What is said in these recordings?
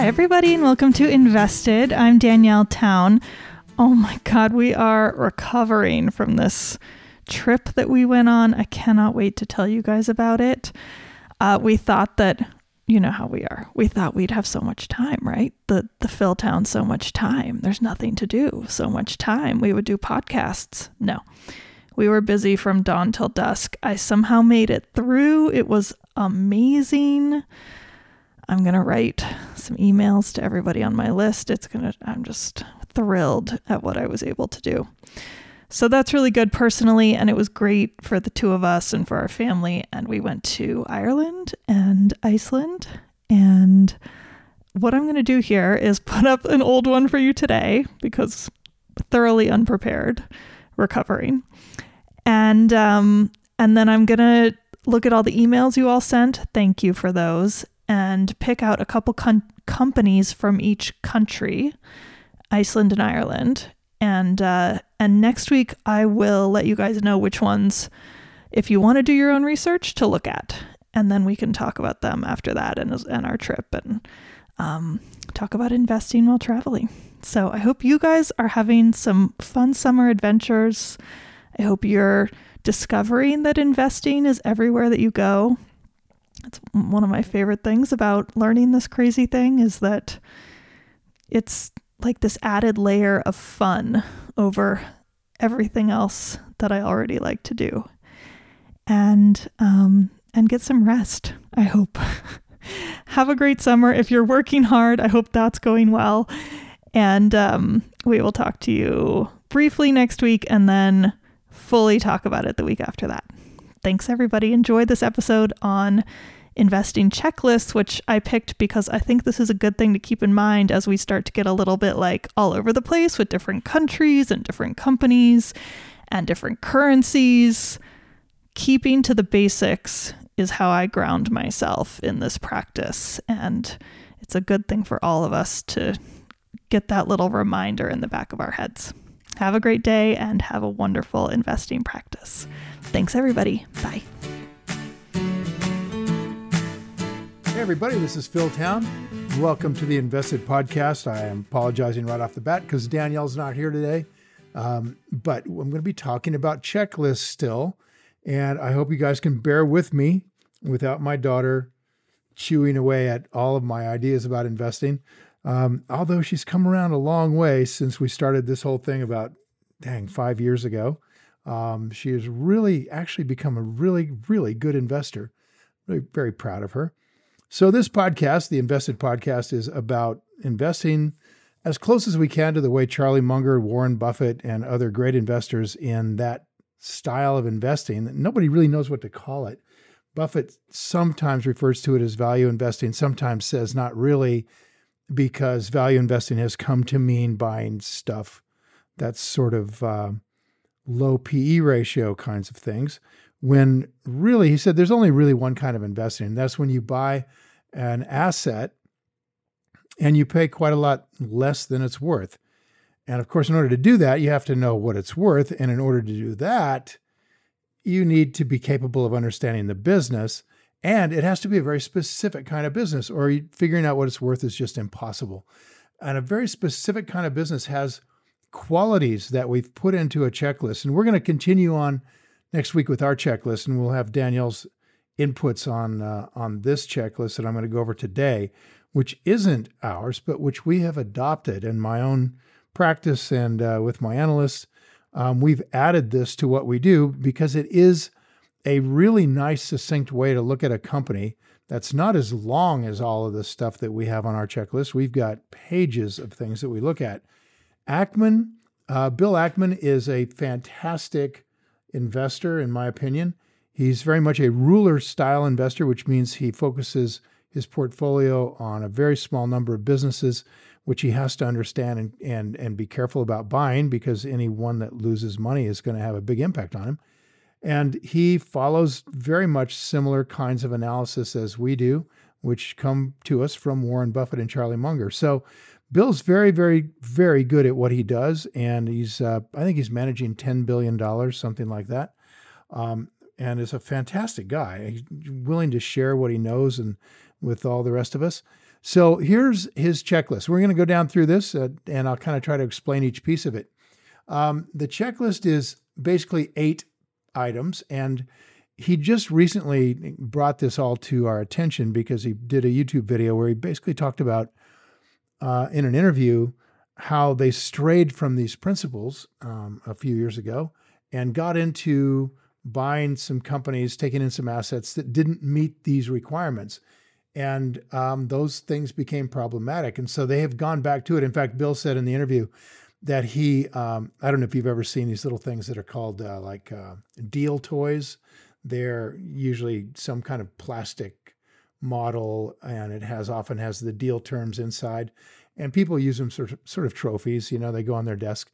Hi, everybody, and welcome to Invested. I'm Danielle Town. Oh my God, we are recovering from this trip that we went on. I cannot wait to tell you guys about it. We thought that, you know how we are. We thought we'd have so much time, right? The Phil Town, so much time. There's nothing to do. So much time. We would do podcasts. No. We were busy from dawn till dusk. I somehow made it through. It was amazing. I'm going to write some emails to everybody on my list. I'm just thrilled at what I was able to do. So that's really good personally, and it was great for the two of us and for our family. And we went to Ireland and Iceland. And what I'm going to do here is put up an old one for you today because thoroughly unprepared, recovering. And then I'm going to look at all the emails you all sent. Thank you for those. And pick out a couple companies from each country, Iceland and Ireland. And next week, I will let you guys know which ones, if you want to do your own research, to look at. And then we can talk about them after that and our trip and talk about investing while traveling. So I hope you guys are having some fun summer adventures. I hope you're discovering that investing is everywhere that you go. It's one of my favorite things about learning this crazy thing is that it's like this added layer of fun over everything else that I already like to do, and get some rest, I hope. Have a great summer. If you're working hard, I hope that's going well. And we will talk to you briefly next week and then fully talk about it the week after that. Thanks, everybody. Enjoy this episode on investing checklists, which I picked because I think this is a good thing to keep in mind as we start to get a little bit like all over the place with different countries and different companies and different currencies. Keeping to the basics is how I ground myself in this practice. And it's a good thing for all of us to get that little reminder in the back of our heads. Have a great day and have a wonderful investing practice. Thanks, everybody. Bye. Hey, everybody. This is Phil Town. Welcome to the Invested Podcast. I am apologizing right off the bat because Danielle's not here today. But I'm going to be talking about checklists still. And I hope you guys can bear with me without my daughter chewing away at all of my ideas about investing. Although she's come around a long way since we started this whole thing about, 5 years ago. She has really actually become a really, really good investor. Really, very proud of her. So this podcast, the Invested Podcast, is about investing as close as we can to the way Charlie Munger, Warren Buffett, and other great investors in that style of investing that nobody really knows what to call it. Buffett sometimes refers to it as value investing, sometimes says not really, because value investing has come to mean buying stuff that's sort of low PE ratio kinds of things, when really, he said, there's only really one kind of investing, and that's when you buy an asset and you pay quite a lot less than it's worth. And of course, in order to do that, you have to know what it's worth. And in order to do that, you need to be capable of understanding the business. And it has to be a very specific kind of business, or figuring out what it's worth is just impossible. And a very specific kind of business has qualities that we've put into a checklist. And we're going to continue on next week with our checklist, and we'll have Danielle's inputs on this checklist that I'm going to go over today, which isn't ours, but which we have adopted in my own practice and with my analysts. We've added this to what we do because it is a really nice, succinct way to look at a company that's not as long as all of the stuff that we have on our checklist. We've got pages of things that we look at. Ackman, Bill Ackman is a fantastic investor, in my opinion. He's very much a ruler-style investor, which means he focuses his portfolio on a very small number of businesses, which he has to understand and be careful about buying, because any one that loses money is going to have a big impact on him. And he follows very much similar kinds of analysis as we do, which come to us from Warren Buffett and Charlie Munger. So Bill's very, very, very good at what he does. And he's, I think he's managing $10 billion, something like that. And is a fantastic guy. He's willing to share what he knows and with all the rest of us. So here's his checklist. We're going to go down through this and I'll kind of try to explain each piece of it. The checklist is basically 8 items. And he just recently brought this all to our attention because he did a YouTube video where he basically talked about, in an interview, how they strayed from these principles a few years ago and got into buying some companies, taking in some assets that didn't meet these requirements. And those things became problematic. And so they have gone back to it. In fact, Bill said in the interview that he, I don't know if you've ever seen these little things that are called deal toys. They're usually some kind of plastic model, and it often has the deal terms inside. And people use them sort of trophies, they go on their desk.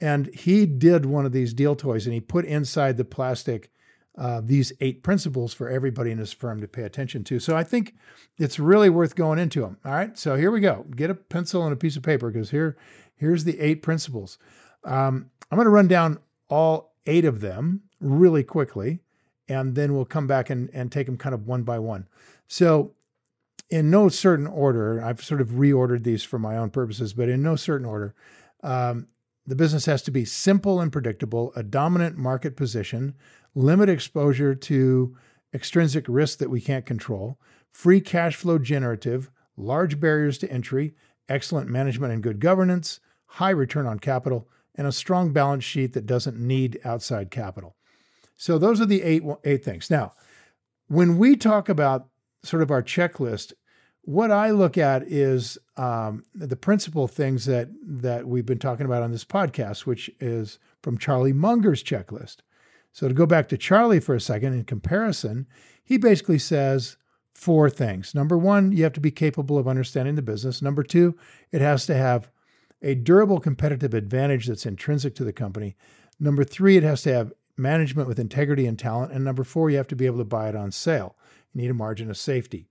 And he did one of these deal toys, and he put inside the plastic these 8 principles for everybody in his firm to pay attention to. So I think it's really worth going into them. All right, so here we go. Get a pencil and a piece of paper because here's the 8 principles. I'm going to run down all 8 of them really quickly, and then we'll come back and take them kind of one by one. So in no certain order, I've sort of reordered these for my own purposes, but in no certain order, the business has to be simple and predictable, a dominant market position, limit exposure to extrinsic risks that we can't control, free cash flow generative, large barriers to entry, excellent management and good governance, high return on capital, and a strong balance sheet that doesn't need outside capital. So those are the eight things. Now, when we talk about sort of our checklist, what I look at is the principal things that we've been talking about on this podcast, which is from Charlie Munger's checklist. So to go back to Charlie for a second, in comparison, he basically says 4 things. Number 1, you have to be capable of understanding the business. Number 2, it has to have a durable competitive advantage that's intrinsic to the company. Number 3, it has to have management with integrity and talent. And number 4, you have to be able to buy it on sale. You need a margin of safety.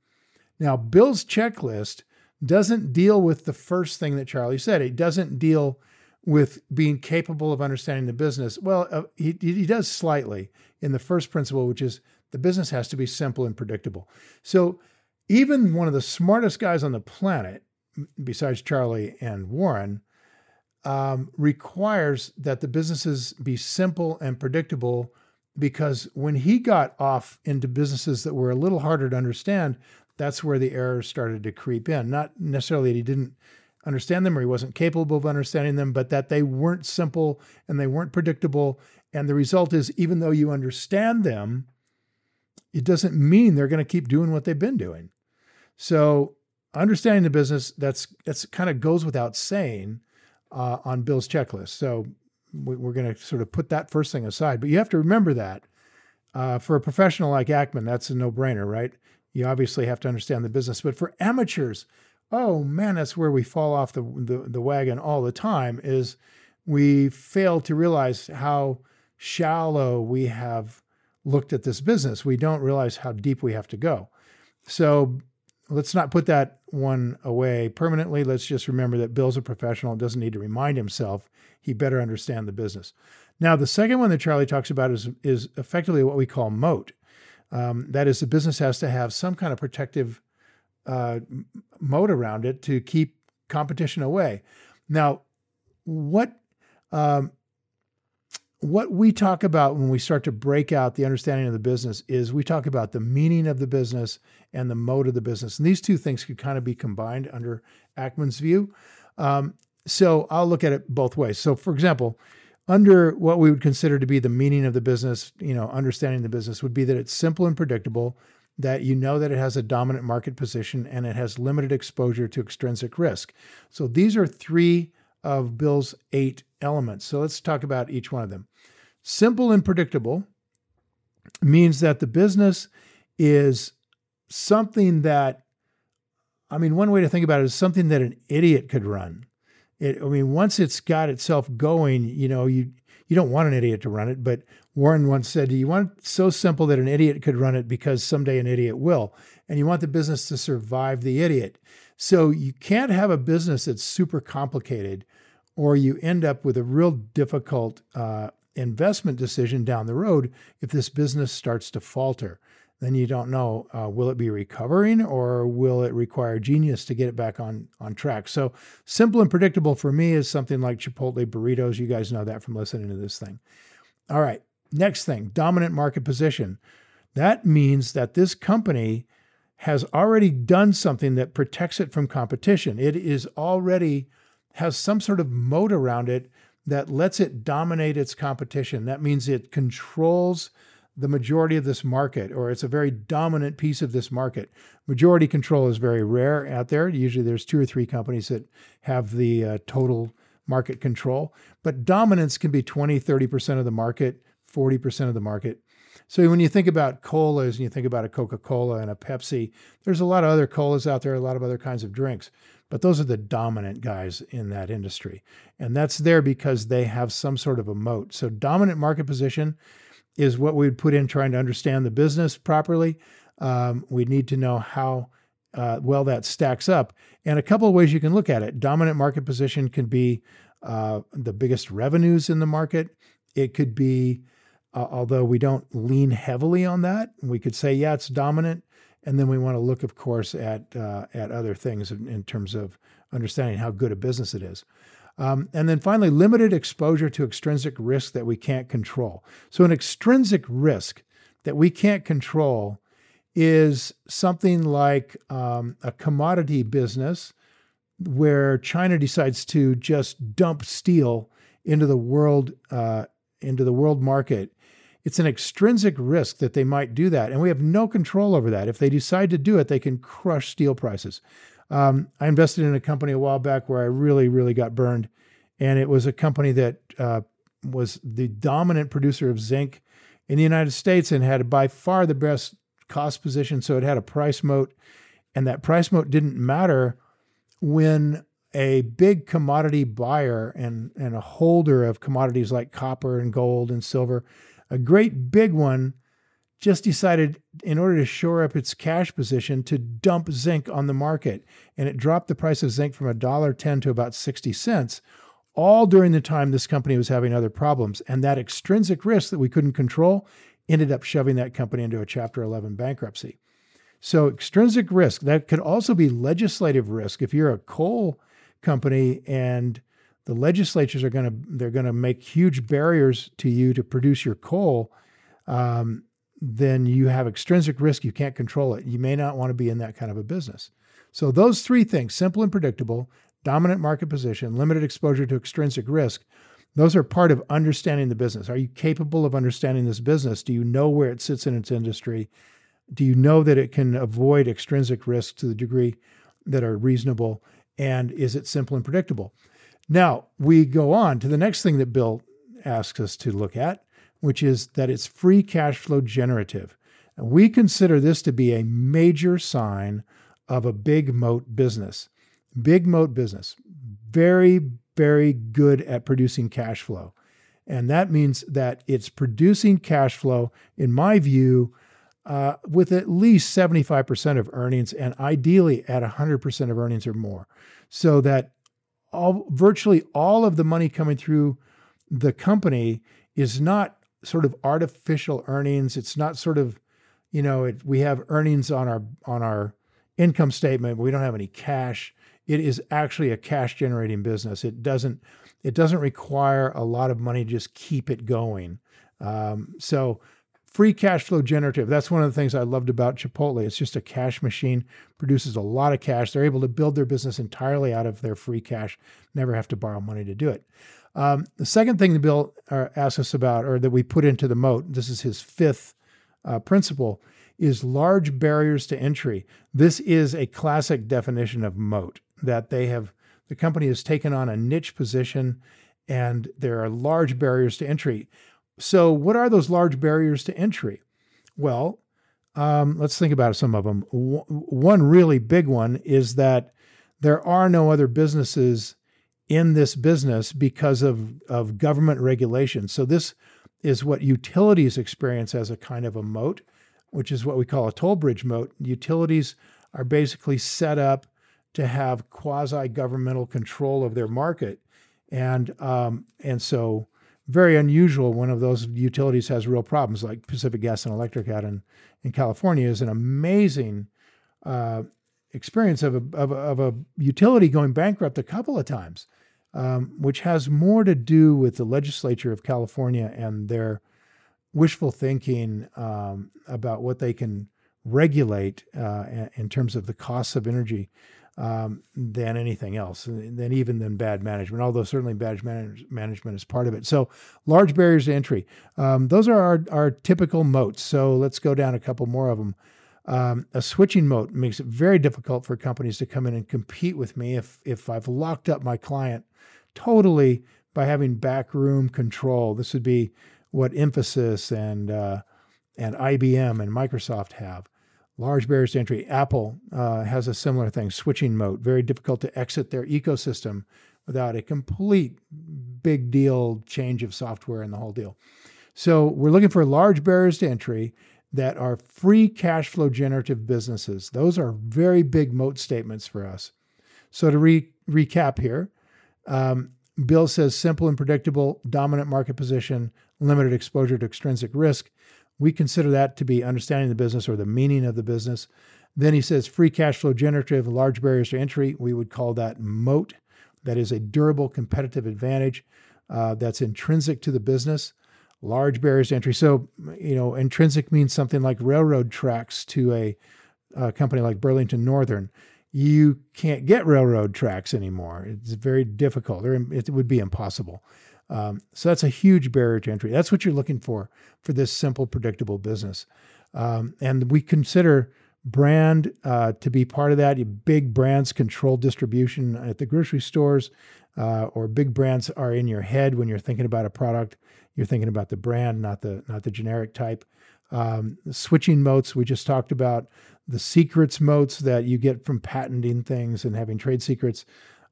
Now, Bill's checklist doesn't deal with the first thing that Charlie said. It doesn't deal with being capable of understanding the business. Well, he does slightly in the first principle, which is the business has to be simple and predictable. So even one of the smartest guys on the planet, besides Charlie and Warren, requires that the businesses be simple and predictable, because when he got off into businesses that were a little harder to understand, that's where the errors started to creep in. Not necessarily that he didn't understand them or he wasn't capable of understanding them, but that they weren't simple and they weren't predictable. And the result is, even though you understand them, it doesn't mean they're going to keep doing what they've been doing. So understanding the business, that's kind of goes without saying on Bill's checklist. So we're going to sort of put that first thing aside. But you have to remember that for a professional like Ackman, that's a no-brainer, right? You obviously have to understand the business. But for amateurs, oh man, that's where we fall off the wagon all the time, is we fail to realize how shallow we have looked at this business. We don't realize how deep we have to go. So let's not put that one away permanently. Let's just remember that Bill's a professional and doesn't need to remind himself. He better understand the business. Now, the second one that Charlie talks about is effectively what we call moat. That is, the business has to have some kind of protective moat around it to keep competition away. Now, what we talk about when we start to break out the understanding of the business is we talk about the meaning of the business and the moat of the business. And these two things could kind of be combined under Ackman's view. So I'll look at it both ways. So, for example, under what we would consider to be the meaning of the business, understanding the business would be that it's simple and predictable, that that it has a dominant market position and it has limited exposure to extrinsic risk. So these are 3 of Bill's 8 elements. So let's talk about each one of them. Simple and predictable means that the business is something that, one way to think about it is something that an idiot could run. Once it's got itself going, you don't want an idiot to run it, but Warren once said, do you want it so simple that an idiot could run it, because someday an idiot will, and you want the business to survive the idiot. So you can't have a business that's super complicated, or you end up with a real difficult investment decision down the road if this business starts to falter. then you don't know, will it be recovering or will it require genius to get it back on track? So simple and predictable for me is something like Chipotle burritos. You guys know that from listening to this thing. All right, next thing, dominant market position. That means that this company has already done something that protects it from competition. It is already has some sort of moat around it that lets it dominate its competition. That means it controls the majority of this market, or it's a very dominant piece of this market. Majority control is very rare out there. Usually there's 2 or 3 companies that have the total market control, but dominance can be 20, 30% of the market, 40% of the market. So when you think about colas and you think about a Coca-Cola and a Pepsi, there's a lot of other colas out there, a lot of other kinds of drinks, but those are the dominant guys in that industry. And that's there because they have some sort of a moat. So dominant market position is what we'd put in trying to understand the business properly. We need to know how well that stacks up. And a couple of ways you can look at it. Dominant market position can be the biggest revenues in the market. It could be, although we don't lean heavily on that, we could say, yeah, it's dominant. And then we want to look, of course, at other things in terms of understanding how good a business it is. And then finally, limited exposure to extrinsic risk that we can't control. So an extrinsic risk that we can't control is something like a commodity business where China decides to just dump steel into the world market. It's an extrinsic risk that they might do that. And we have no control over that. If they decide to do it, they can crush steel prices. I invested in a company a while back where I really, really got burned. And it was a company that was the dominant producer of zinc in the United States and had by far the best cost position. So it had a price moat. And that price moat didn't matter when a big commodity buyer and a holder of commodities like copper and gold and silver, a great big one, just decided in order to shore up its cash position to dump zinc on the market. And it dropped the price of zinc from $1.10 to about 60 cents, all during the time this company was having other problems. And that extrinsic risk that we couldn't control ended up shoving that company into a Chapter 11 bankruptcy. So extrinsic risk, that could also be legislative risk. If you're a coal company and the legislatures are they're going to make huge barriers to you to produce your coal, then you have extrinsic risk. You can't control it. You may not want to be in that kind of a business. So those three things, simple and predictable, dominant market position, limited exposure to extrinsic risk, those are part of understanding the business. Are you capable of understanding this business? Do you know where it sits in its industry? Do you know that it can avoid extrinsic risk to the degree that are reasonable? And is it simple and predictable? Now we go on to the next thing that Bill asks us to look at, which is that it's free cash flow generative. And we consider this to be a major sign of a big moat business. Big moat business, very, very good at producing cash flow. And that means that it's producing cash flow, in my view, with at least 75% of earnings and ideally at 100% of earnings or more. So that virtually all of the money coming through the company is not sort of artificial earnings. It's not sort of, we have earnings on our income statement, but we don't have any cash. It is actually a cash generating business. It doesn't require a lot of money to just keep it going. So free cash flow generative. That's one of the things I loved about Chipotle. It's just a cash machine, produces a lot of cash. They're able to build their business entirely out of their free cash, never have to borrow money to do it. The second thing that Bill asks us about, or that we put into the moat, this is his fifth principle, is large barriers to entry. This is a classic definition of moat, that the company has taken on a niche position and there are large barriers to entry. So what are those large barriers to entry? Well, let's think about some of them. One really big one is that there are no other businesses in this business because of government regulation. So this is what utilities experience as a kind of a moat, which is what we call a toll bridge moat. Utilities are basically set up to have quasi-governmental control of their market. And so very unusual when one of those utilities has real problems, like Pacific Gas and Electric out in California is an amazing experience of a utility going bankrupt a couple of times, which has more to do with the legislature of California and their wishful thinking about what they can regulate in terms of the costs of energy than anything else, than even than bad management, although certainly bad management is part of it. So large barriers to entry. Those are our typical moats. So let's go down a couple more of them. A switching moat makes it very difficult for companies to come in and compete with me if I've locked up my client totally by having backroom control. This would be what Infosys and IBM and Microsoft have. Large barriers to entry. Apple has a similar thing, switching moat. Very difficult to exit their ecosystem without a complete big deal change of software and the whole deal. So we're looking for large barriers to entry that are free cash flow generative businesses. Those are very big moat statements for us. So to recap here, Bill says simple and predictable, dominant market position, limited exposure to extrinsic risk. We consider that to be understanding the business or the meaning of the business. Then he says free cash flow generative, large barriers to entry. We would call that moat. That is a durable competitive advantage that's intrinsic to the business. Large barriers to entry. So, you know, intrinsic means something like railroad tracks to a company like Burlington Northern. You can't get railroad tracks anymore. It's very difficult, or it would be impossible. So that's a huge barrier to entry. That's what you're looking for this simple, predictable business. And we consider brand to be part of that. Big brands control distribution at the grocery stores, or big brands are in your head when you're thinking about a product. You're thinking about the brand, not the generic type. Switching moats, we just talked about the secrets moats that you get from patenting things and having trade secrets.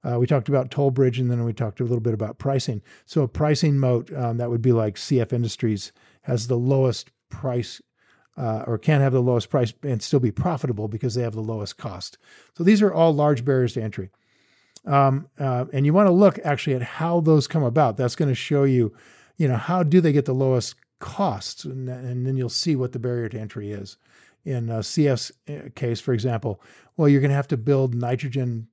We talked about toll bridge, and then we talked a little bit about pricing. So a pricing moat, that would be like CF Industries has the lowest price or can have the lowest price and still be profitable because they have the lowest cost. So these are all large barriers to entry. And you want to look actually at how those come about. That's going to show you, you know, how do they get the lowest costs? And then you'll see what the barrier to entry is. In CF's case, for example, well, you're going to have to build nitrogen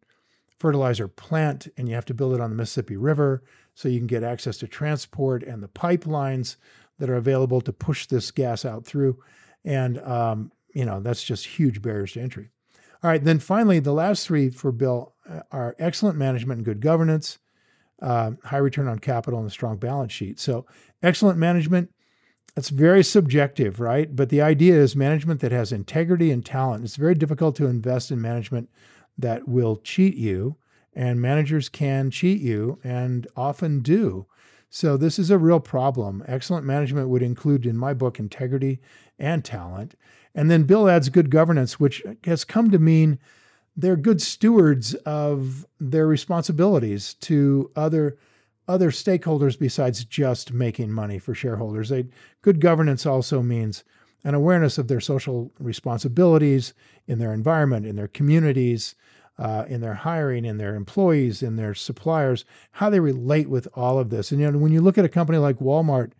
fertilizer plant, and you have to build it on the Mississippi River so you can get access to transport and the pipelines that are available to push this gas out through. And, you know, that's just huge barriers to entry. All right. Then finally, the last three for Bill are excellent management and good governance, high return on capital, and a strong balance sheet. So excellent management, that's very subjective, right? But the idea is management that has integrity and talent. It's very difficult to invest in management that will cheat you, and managers can cheat you and often do. So this is a real problem. Excellent management would include, in my book, integrity and talent. And then Bill adds good governance, which has come to mean they're good stewards of their responsibilities to other stakeholders besides just making money for shareholders. Good governance also means an awareness of their social responsibilities in their environment, in their communities, in their hiring, in their employees, in their suppliers, how they relate with all of this. And you know, when you look at a company like Walmart,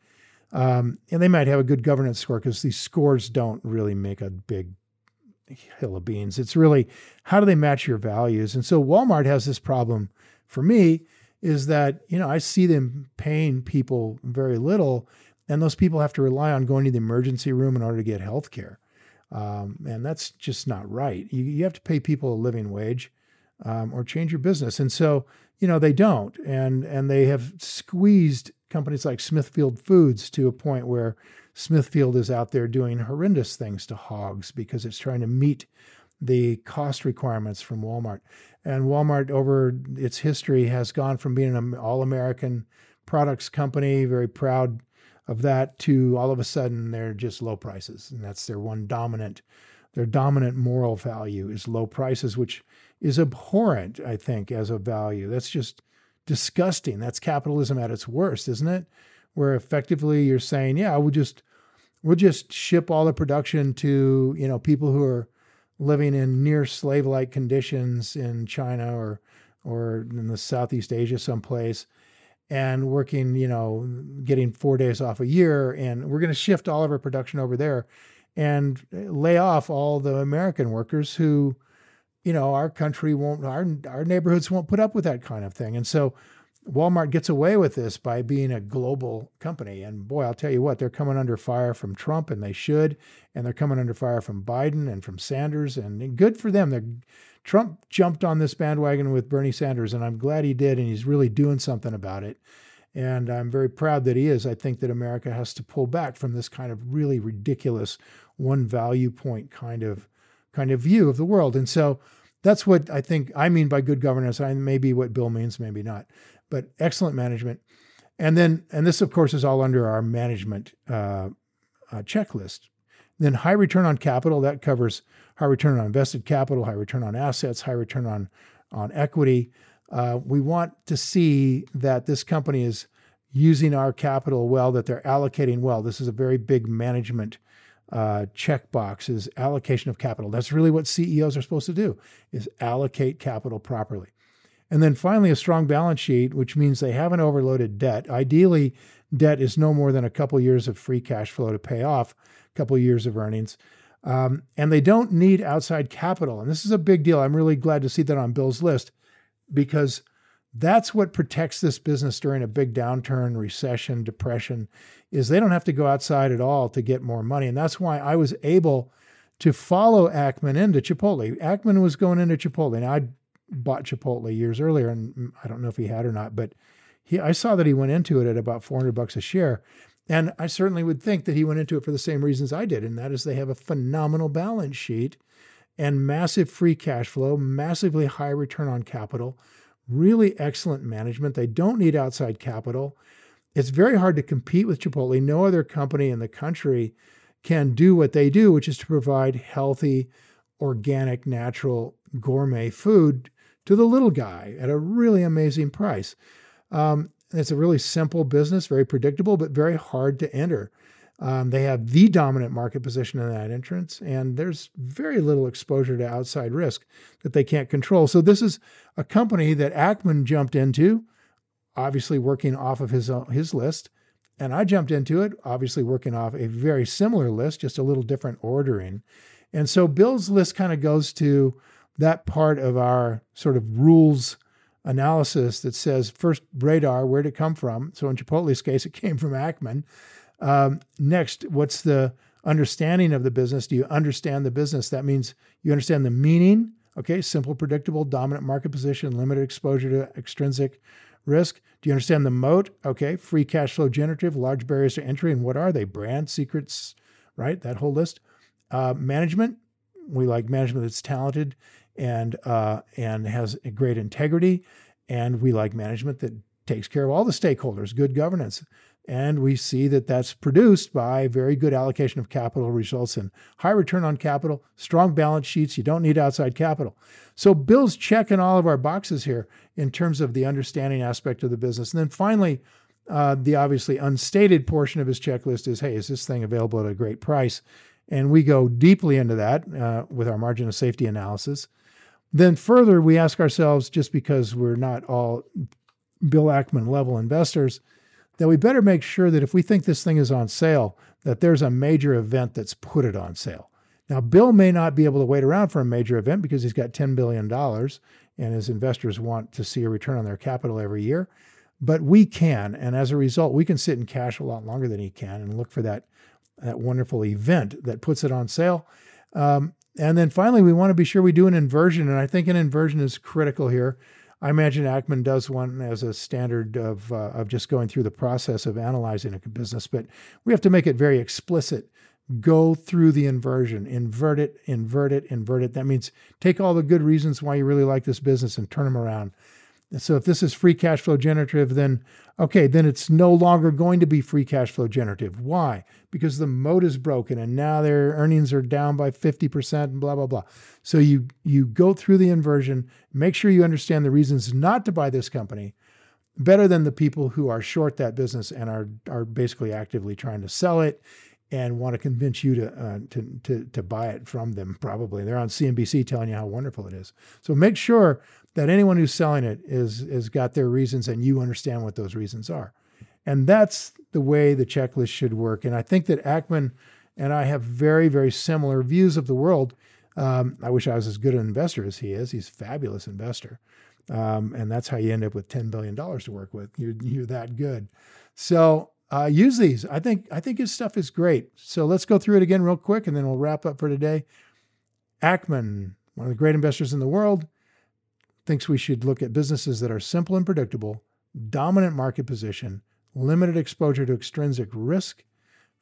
and they might have a good governance score because these scores don't really make a big hill of beans. It's really, how do they match your values? And so Walmart has this problem for me is that, you know, I see them paying people very little, and those people have to rely on going to the emergency room in order to get health care. And that's just not right. You have to pay people a living wage or change your business. And so, you know, they don't. And they have squeezed companies like Smithfield Foods to a point where Smithfield is out there doing horrendous things to hogs because it's trying to meet the cost requirements from Walmart. And Walmart over its history has gone from being an all-American products company, very proud of that, to all of a sudden they're just low prices. And that's their one dominant, their dominant moral value is low prices, which is abhorrent, I think, as a value. That's just disgusting. That's capitalism at its worst, isn't it? Where effectively you're saying, yeah, we'll just ship all the production to, you know, people who are living in near slave-like conditions in China or in the Southeast Asia someplace. and working, you know, getting 4 days off a year. And we're going to shift all of our production over there and lay off all the American workers who, you know, our country won't, our neighborhoods won't put up with that kind of thing. And so Walmart gets away with this by being a global company. And boy, I'll tell you what, they're coming under fire from Trump, and they should, and they're coming under fire from Biden and from Sanders, and good for them. Trump jumped on this bandwagon with Bernie Sanders, and I'm glad he did, and he's really doing something about it. And I'm very proud that he is. I think that America has to pull back from this kind of really ridiculous one value point kind of view of the world. And so that's what I think I mean by good governance. I may be what Bill means, maybe not, but excellent management. And then, and this of course is all under our management checklist. Then high return on capital, that covers high return on invested capital, high return on assets, high return on equity. We want to see that this company is using our capital well, that they're allocating well. This is a very big management checkbox, is allocation of capital. That's really what CEOs are supposed to do, is allocate capital properly. And then finally, a strong balance sheet, which means they haven't overloaded debt. Ideally, debt is no more than a couple years of free cash flow to pay off, a couple years of earnings. And they don't need outside capital. And this is a big deal. I'm really glad to see that on Bill's list, because that's what protects this business during a big downturn, recession, depression, is they don't have to go outside at all to get more money. And that's why I was able to follow Ackman into Chipotle. Ackman was going into Chipotle, and I bought Chipotle years earlier, and I don't know if he had or not, but I saw that he went into it at about $400 a share. And I certainly would think that he went into it for the same reasons I did, and that is they have a phenomenal balance sheet and massive free cash flow, massively high return on capital, really excellent management. They don't need outside capital. It's very hard to compete with Chipotle. No other company in the country can do what they do, which is to provide healthy, organic, natural, gourmet food to the little guy at a really amazing price. It's a really simple business, very predictable, but very hard to enter. They have the dominant market position in that entrance, and there's very little exposure to outside risk that they can't control. So this is a company that Ackman jumped into, obviously working off of his list, and I jumped into it, obviously working off a very similar list, just a little different ordering. And so Bill's list kind of goes to that part of our sort of rules analysis that says, first, radar, where'd it come from? So in Chipotle's case, it came from Ackman. Next, what's the understanding of the business? Do you understand the business? That means you understand the meaning. Okay, simple, predictable, dominant market position, limited exposure to extrinsic risk. Do you understand the moat? Okay, free cash flow generative, large barriers to entry, and what are they? Brand, secrets, right? That whole list. Management. We like management that's talented and has a great integrity. And we like management that takes care of all the stakeholders, good governance. And we see that that's produced by very good allocation of capital, results in high return on capital, strong balance sheets. You don't need outside capital. So Bill's checking all of our boxes here in terms of the understanding aspect of the business. And then finally, the obviously unstated portion of his checklist is, hey, is this thing available at a great price? And we go deeply into that with our margin of safety analysis. Then further, we ask ourselves, just because we're not all Bill Ackman level investors, that we better make sure that if we think this thing is on sale, that there's a major event that's put it on sale. Now, Bill may not be able to wait around for a major event because he's got $10 billion and his investors want to see a return on their capital every year, but we can. And as a result, we can sit in cash a lot longer than he can and look for that wonderful event that puts it on sale. And then finally, we want to be sure we do an inversion. And I think an inversion is critical here. I imagine Ackman does one as a standard of just going through the process of analyzing a business, but we have to make it very explicit. Go through the inversion, invert it, invert it, invert it. That means take all the good reasons why you really like this business and turn them around. So if this is free cash flow generative, then, okay, then it's no longer going to be free cash flow generative. Why? Because the moat is broken and now their earnings are down by 50% and blah, blah, blah. So you go through the inversion, make sure you understand the reasons not to buy this company better than the people who are short that business and are basically actively trying to sell it. and want to convince you to buy it from them, probably. They're on CNBC telling you how wonderful it is. So make sure that anyone who's selling it is got their reasons and you understand what those reasons are. And that's the way the checklist should work. And I think that Ackman and I have very, very similar views of the world. I wish I was as good an investor as he is. He's a fabulous investor. And that's how you end up with $10 billion to work with. You're that good. So use these. I think his stuff is great. So let's go through it again real quick, and then we'll wrap up for today. Ackman, one of the great investors in the world, thinks we should look at businesses that are simple and predictable, dominant market position, limited exposure to extrinsic risk,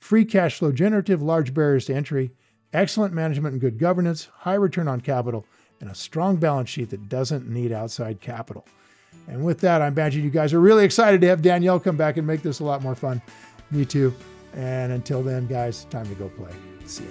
free cash flow generative, large barriers to entry, excellent management and good governance, high return on capital, and a strong balance sheet that doesn't need outside capital. And with that, I imagine you guys are really excited to have Danielle come back and make this a lot more fun. Me too. And until then, guys, time to go play. See ya.